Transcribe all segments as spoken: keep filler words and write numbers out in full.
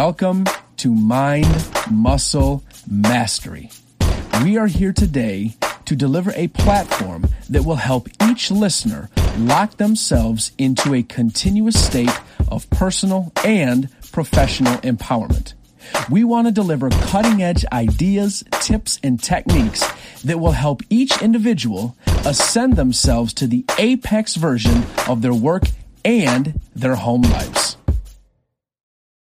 Welcome to Mind Muscle Mastery. We are here today to deliver a platform that will help each listener lock themselves into a continuous state of personal and professional empowerment. We want to deliver cutting-edge ideas, tips, and techniques that will help each individual ascend themselves to the apex version of their work and their home lives.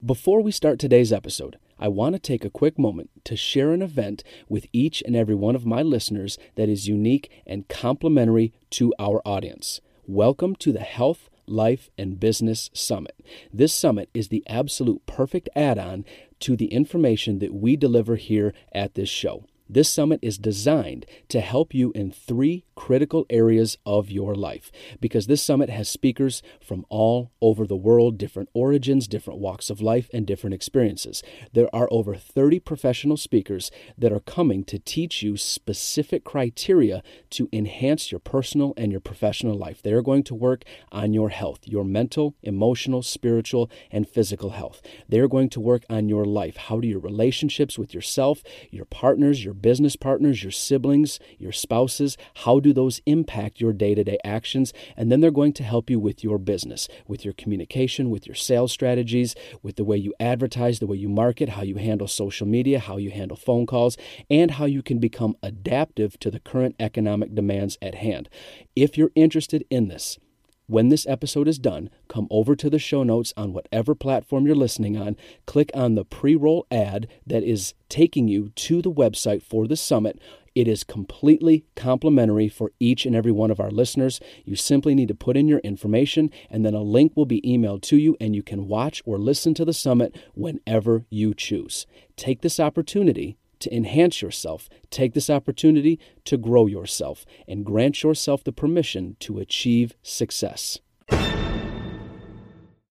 Before we start today's episode, I want to take a quick moment to share an event with each and every one of my listeners that is unique and complimentary to our audience. Welcome to the Health, Life, and Business Summit. This summit is the absolute perfect add-on to the information that we deliver here at this show. This summit is designed to help you in three critical areas of your life, because this summit has speakers from all over the world, different origins, different walks of life, and different experiences. There are over thirty professional speakers that are coming to teach you specific criteria to enhance your personal and your professional life. They are going to work on your health, your mental, emotional, spiritual, and physical health. They are going to work on your life. How do your relationships with yourself, your partners, your business partners, your siblings, your spouses, how do those impact your day-to-day actions? And then they're going to help you with your business, with your communication, with your sales strategies, with the way you advertise, the way you market, how you handle social media, how you handle phone calls, and how you can become adaptive to the current economic demands at hand. If you're interested in this, when this episode is done, come over to the show notes on whatever platform you're listening on, click on the pre-roll ad that is taking you to the website for the summit. It is completely complimentary for each and every one of our listeners. You simply need to put in your information, and then a link will be emailed to you, and you can watch or listen to the summit whenever you choose. Take this opportunity to enhance yourself. Take this opportunity to grow yourself and grant yourself the permission to achieve success.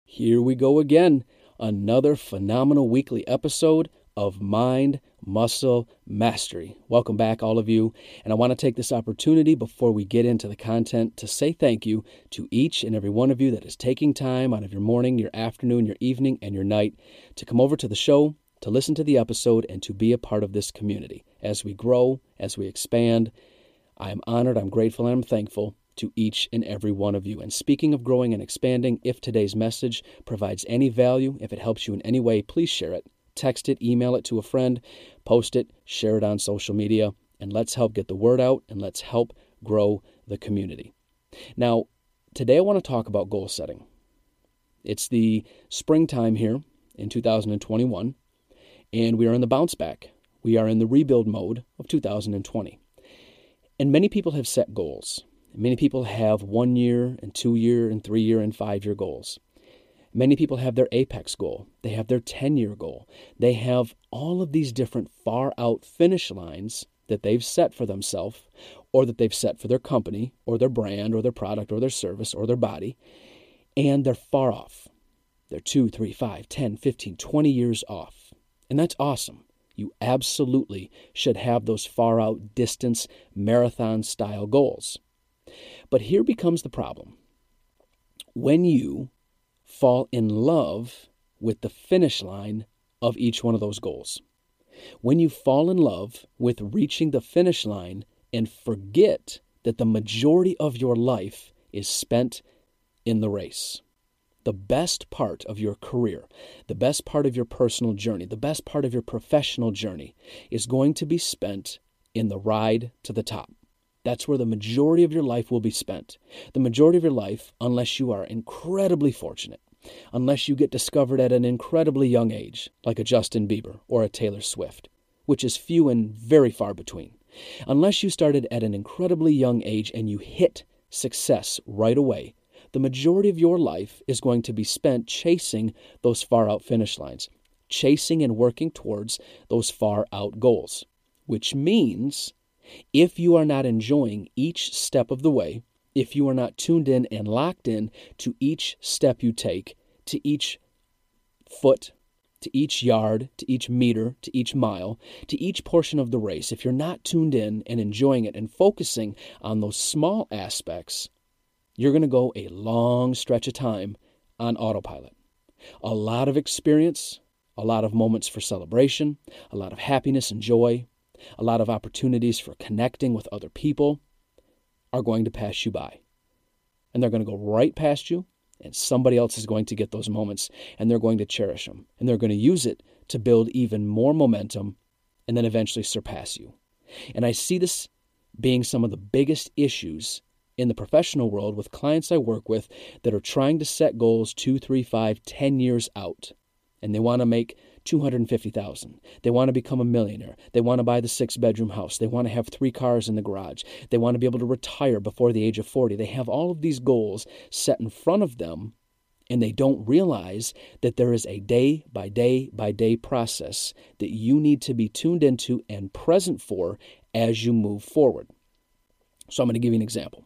Here we go again. Another phenomenal weekly episode of Mind Muscle Mastery. Welcome back, all of you. And I want to take this opportunity before we get into the content to say thank you to each and every one of you that is taking time out of your morning, your afternoon, your evening, and your night to come over to the show, to listen to the episode, and to be a part of this community. As we grow, as we expand, I am honored, I'm grateful, and I'm thankful to each and every one of you. And speaking of growing and expanding, if today's message provides any value, if it helps you in any way, please share it. Text it, email it to a friend, post it, share it on social media, and let's help get the word out, and let's help grow the community. Now, today I want to talk about goal setting. It's the springtime here in two thousand twenty-one. And we are in the bounce back. We are in the rebuild mode of two thousand twenty. And many people have set goals. Many people have one year and two year and three year and five year goals. Many people have their apex goal. They have their ten year goal. They have all of these different far out finish lines that they've set for themselves, or that they've set for their company or their brand or their product or their service or their body. And they're far off. They're two, three, five, ten, fifteen, twenty years off. And that's awesome. You absolutely should have those far out distance marathon style goals. But here becomes the problem. When you fall in love with the finish line of each one of those goals, when you fall in love with reaching the finish line and forget that the majority of your life is spent in the race. The best part of your career, the best part of your personal journey, the best part of your professional journey is going to be spent in the ride to the top. That's where the majority of your life will be spent. The majority of your life, unless you are incredibly fortunate, unless you get discovered at an incredibly young age, like a Justin Bieber or a Taylor Swift, which is few and very far between. Unless you started at an incredibly young age and you hit success right away, the majority of your life is going to be spent chasing those far-out finish lines, chasing and working towards those far-out goals, which means if you are not enjoying each step of the way, if you are not tuned in and locked in to each step you take, to each foot, to each yard, to each meter, to each mile, to each portion of the race, if you're not tuned in and enjoying it and focusing on those small aspects, you're going to go a long stretch of time on autopilot. A lot of experience, a lot of moments for celebration, a lot of happiness and joy, a lot of opportunities for connecting with other people are going to pass you by. And they're going to go right past you, and somebody else is going to get those moments, and they're going to cherish them, and they're going to use it to build even more momentum and then eventually surpass you. And I see this being some of the biggest issues in the professional world with clients I work with that are trying to set goals two, three, five, ten years out. And they want to make two hundred fifty thousand dollars. They want to become a millionaire. They want to buy the six-bedroom house. They want to have three cars in the garage. They want to be able to retire before the age of forty. They have all of these goals set in front of them, and they don't realize that there is a day-by-day-by-day process that you need to be tuned into and present for as you move forward. So I'm going to give you an example.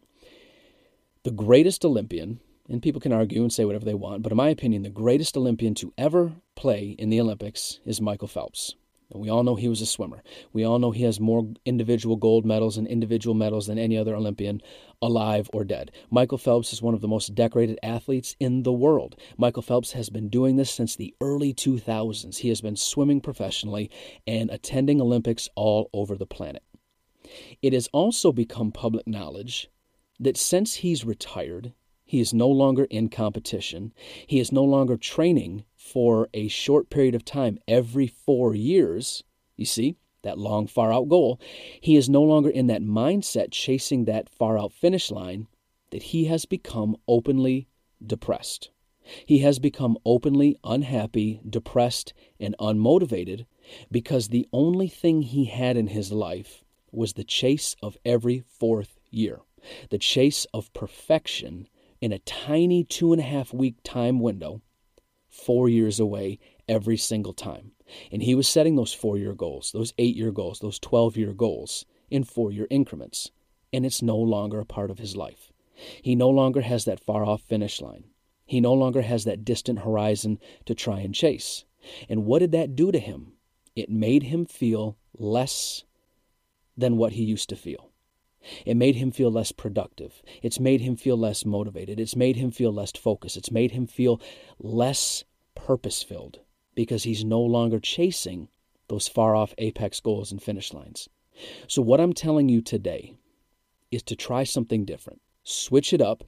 The greatest Olympian, and people can argue and say whatever they want, but in my opinion, the greatest Olympian to ever play in the Olympics is Michael Phelps. And we all know he was a swimmer. We all know he has more individual gold medals and individual medals than any other Olympian, alive or dead. Michael Phelps is one of the most decorated athletes in the world. Michael Phelps has been doing this since the early two thousands. He has been swimming professionally and attending Olympics all over the planet. It has also become public knowledge that since he's retired, he is no longer in competition. He is no longer training for a short period of time every four years. You see, that long, far-out goal. He is no longer in that mindset chasing that far-out finish line, that he has become openly depressed. He has become openly unhappy, depressed, and unmotivated because the only thing he had in his life was the chase of every fourth year, the chase of perfection in a tiny two and a half week time window, four years away every single time. And he was setting those four year goals, those eight year goals, those twelve year goals in four year increments. And it's no longer a part of his life. He no longer has that far off finish line. He no longer has that distant horizon to try and chase. And what did that do to him? It made him feel less than what he used to feel. It made him feel less productive. It's made him feel less motivated. It's made him feel less focused. It's made him feel less purpose-filled because he's no longer chasing those far-off apex goals and finish lines. So what I'm telling you today is to try something different. Switch it up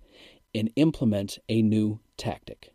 and implement a new tactic.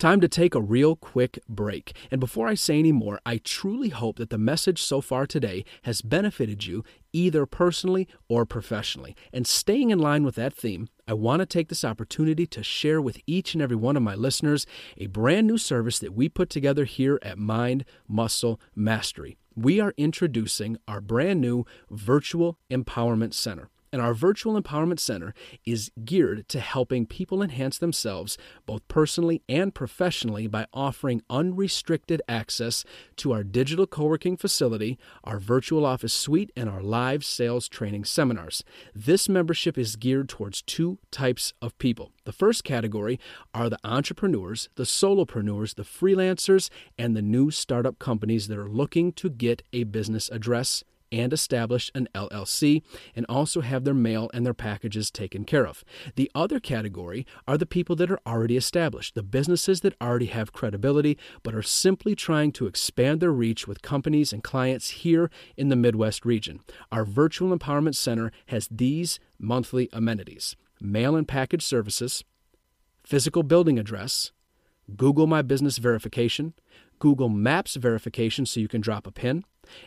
Time to take a real quick break. And before I say any more, I truly hope that the message so far today has benefited you either personally or professionally. And staying in line with that theme, I want to take this opportunity to share with each and every one of my listeners a brand new service that we put together here at Mind Muscle Mastery. We are introducing our brand new Virtual Empowerment Center. And our Virtual Empowerment Center is geared to helping people enhance themselves both personally and professionally by offering unrestricted access to our digital co-working facility, our virtual office suite, and our live sales training seminars. This membership is geared towards two types of people. The first category are the entrepreneurs, the solopreneurs, the freelancers, and the new startup companies that are looking to get a business address and establish an L L C, and also have their mail and their packages taken care of. The other category are the people that are already established, the businesses that already have credibility, but are simply trying to expand their reach with companies and clients here in the Midwest region. Our Virtual Empowerment Center has these monthly amenities: mail and package services, physical building address, Google My Business verification, Google Maps verification so you can drop a pin,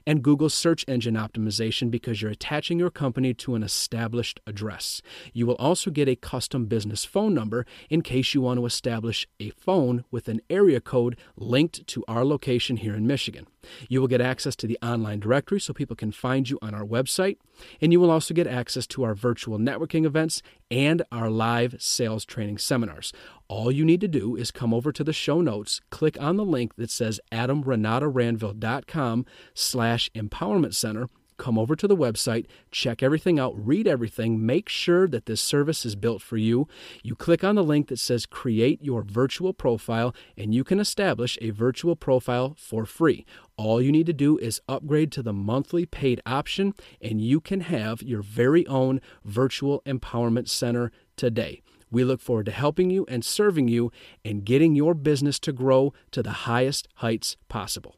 and Google search engine optimization because you're attaching your company to an established address. You will also get a custom business phone number in case you want to establish a phone with an area code linked to our location here in Michigan. You will get access to the online directory so people can find you on our website, and you will also get access to our virtual networking events and our live sales training seminars. All you need to do is come over to the show notes, click on the link that says adam renata ranville dot com slash empowerment center, come over to the website, check everything out, read everything, make sure that this service is built for you. You click on the link that says create your virtual profile, and you can establish a virtual profile for free. All you need to do is upgrade to the monthly paid option, and you can have your very own Virtual Empowerment Center today. We look forward to helping you and serving you and getting your business to grow to the highest heights possible.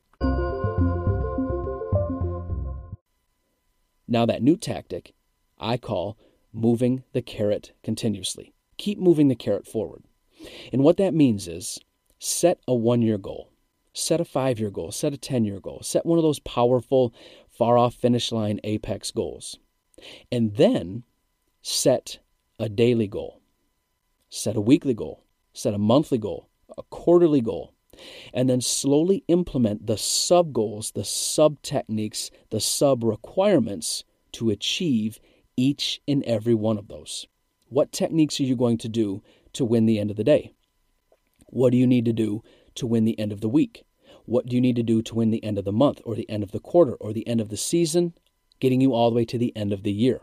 Now, that new tactic I call moving the carrot continuously. Keep moving the carrot forward. And what that means is set a one-year goal, set a five-year goal, set a ten-year goal, set one of those powerful, far-off finish line apex goals. And then set a daily goal, set a weekly goal, set a monthly goal, a quarterly goal, and then slowly implement the sub-goals, the sub-techniques, the sub-requirements to achieve each and every one of those. What techniques are you going to do to win the end of the day? What do you need to do to win the end of the week? What do you need to do to win the end of the month or the end of the quarter or the end of the season, getting you all the way to the end of the year?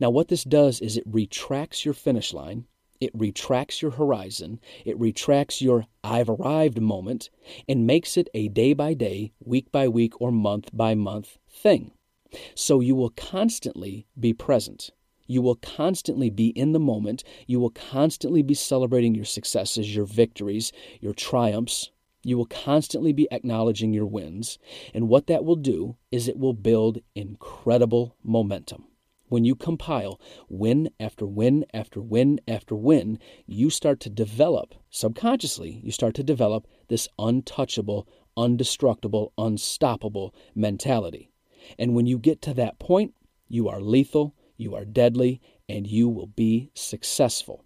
Now, what this does is it retracts your finish line, it retracts your horizon, it retracts your I've arrived moment, and makes it a day-by-day, week-by-week, or month-by-month thing. So you will constantly be present. You will constantly be in the moment. You will constantly be celebrating your successes, your victories, your triumphs. You will constantly be acknowledging your wins. And what that will do is it will build incredible momentum. When you compile win after win after win after win, you start to develop, subconsciously, you start to develop this untouchable, indestructible, unstoppable mentality. And when you get to that point, you are lethal, you are deadly, and you will be successful.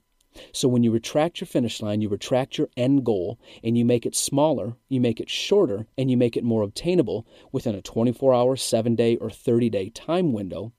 So when you retract your finish line, you retract your end goal, and you make it smaller, you make it shorter, and you make it more obtainable within a twenty-four hour, seven day, or thirty day time window,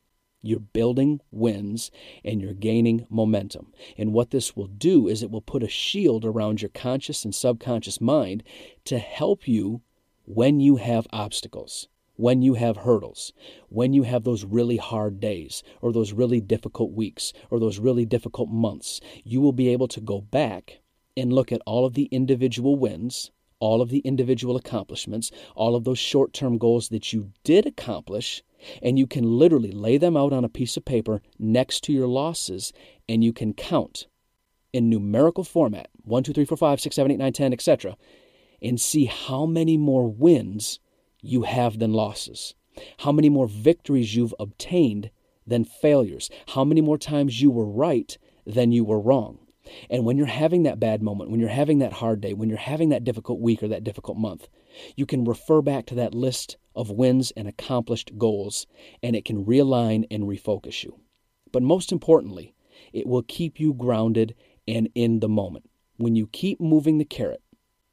you're building wins and you're gaining momentum. And what this will do is it will put a shield around your conscious and subconscious mind to help you when you have obstacles, when you have hurdles, when you have those really hard days or those really difficult weeks or those really difficult months. You will be able to go back and look at all of the individual wins, all of the individual accomplishments, all of those short-term goals that you did accomplish, and you can literally lay them out on a piece of paper next to your losses, and you can count in numerical format, one, two, three, four, five, six, seven, eight, nine, ten, et cetera, and see how many more wins you have than losses, how many more victories you've obtained than failures, how many more times you were right than you were wrong. And when you're having that bad moment, when you're having that hard day, when you're having that difficult week or that difficult month, you can refer back to that list of wins and accomplished goals, and it can realign and refocus you. But most importantly, it will keep you grounded and in the moment. When you keep moving the carrot,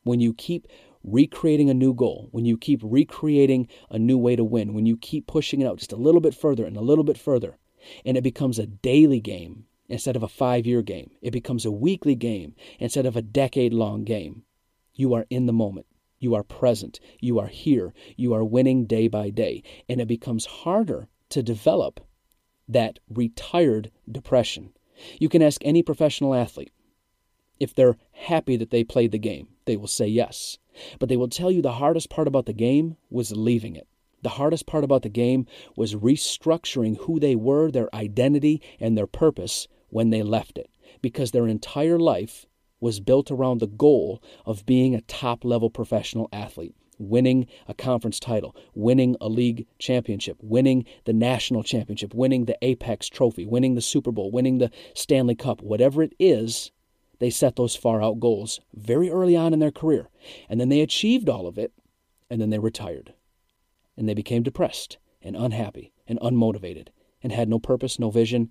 when you keep recreating a new goal, when you keep recreating a new way to win, when you keep pushing it out just a little bit further and a little bit further, and it becomes a daily game instead of a five-year game. It becomes a weekly game instead of a decade-long game. You are in the moment. You are present. You are here. You are winning day by day. And it becomes harder to develop that retired depression. You can ask any professional athlete if they're happy that they played the game. They will say yes. But they will tell you the hardest part about the game was leaving it. The hardest part about the game was restructuring who they were, their identity, and their purpose when they left it, because their entire life was built around the goal of being a top-level professional athlete, winning a conference title, winning a league championship, winning the national championship, winning the Apex Trophy, winning the Super Bowl, winning the Stanley Cup, whatever it is. They set those far-out goals very early on in their career, and then they achieved all of it, and then they retired, and they became depressed and unhappy and unmotivated and had no purpose, no vision,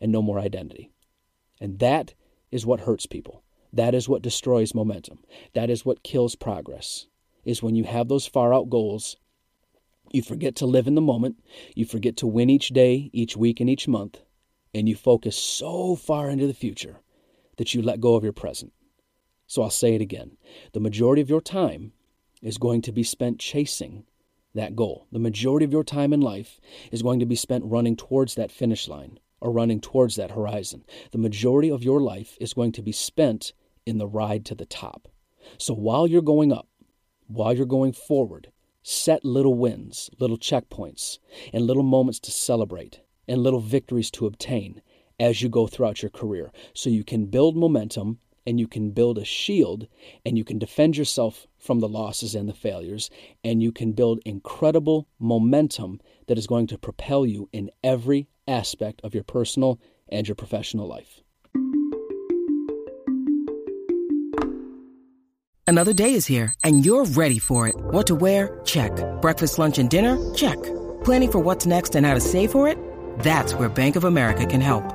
and no more identity. And that is what hurts people. That is what destroys momentum. That is what kills progress, is when you have those far-out goals, you forget to live in the moment, you forget to win each day, each week, and each month, and you focus so far into the future that you let go of your present. So I'll say it again. The majority of your time is going to be spent chasing that goal. The majority of your time in life is going to be spent running towards that finish line or running towards that horizon. The majority of your life is going to be spent in the ride to the top. So while you're going up, while you're going forward, set little wins, little checkpoints, and little moments to celebrate, and little victories to obtain as you go throughout your career. So you can build momentum, and you can build a shield, and you can defend yourself from the losses and the failures, and you can build incredible momentum that is going to propel you in every aspect of your personal and your professional life. Another day is here, and you're ready for it. What to wear? Check. Breakfast, lunch, and dinner? Check. Planning for what's next and how to save for it? That's where Bank of America can help.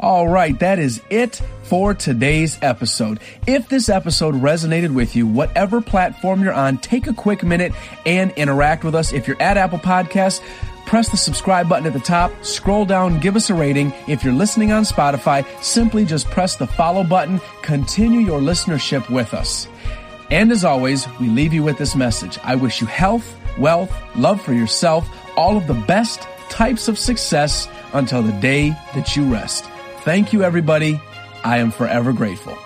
All right, that is it for today's episode. If this episode resonated with you, whatever platform you're on, take a quick minute and interact with us. If you're at Apple Podcasts, press the subscribe button at the top, scroll down, give us a rating. If you're listening on Spotify, simply just press the follow button. Continue your listenership with us. And as always, we leave you with this message. I wish you health, wealth, love for yourself, all of the best types of success until the day that you rest. Thank you, everybody. I am forever grateful.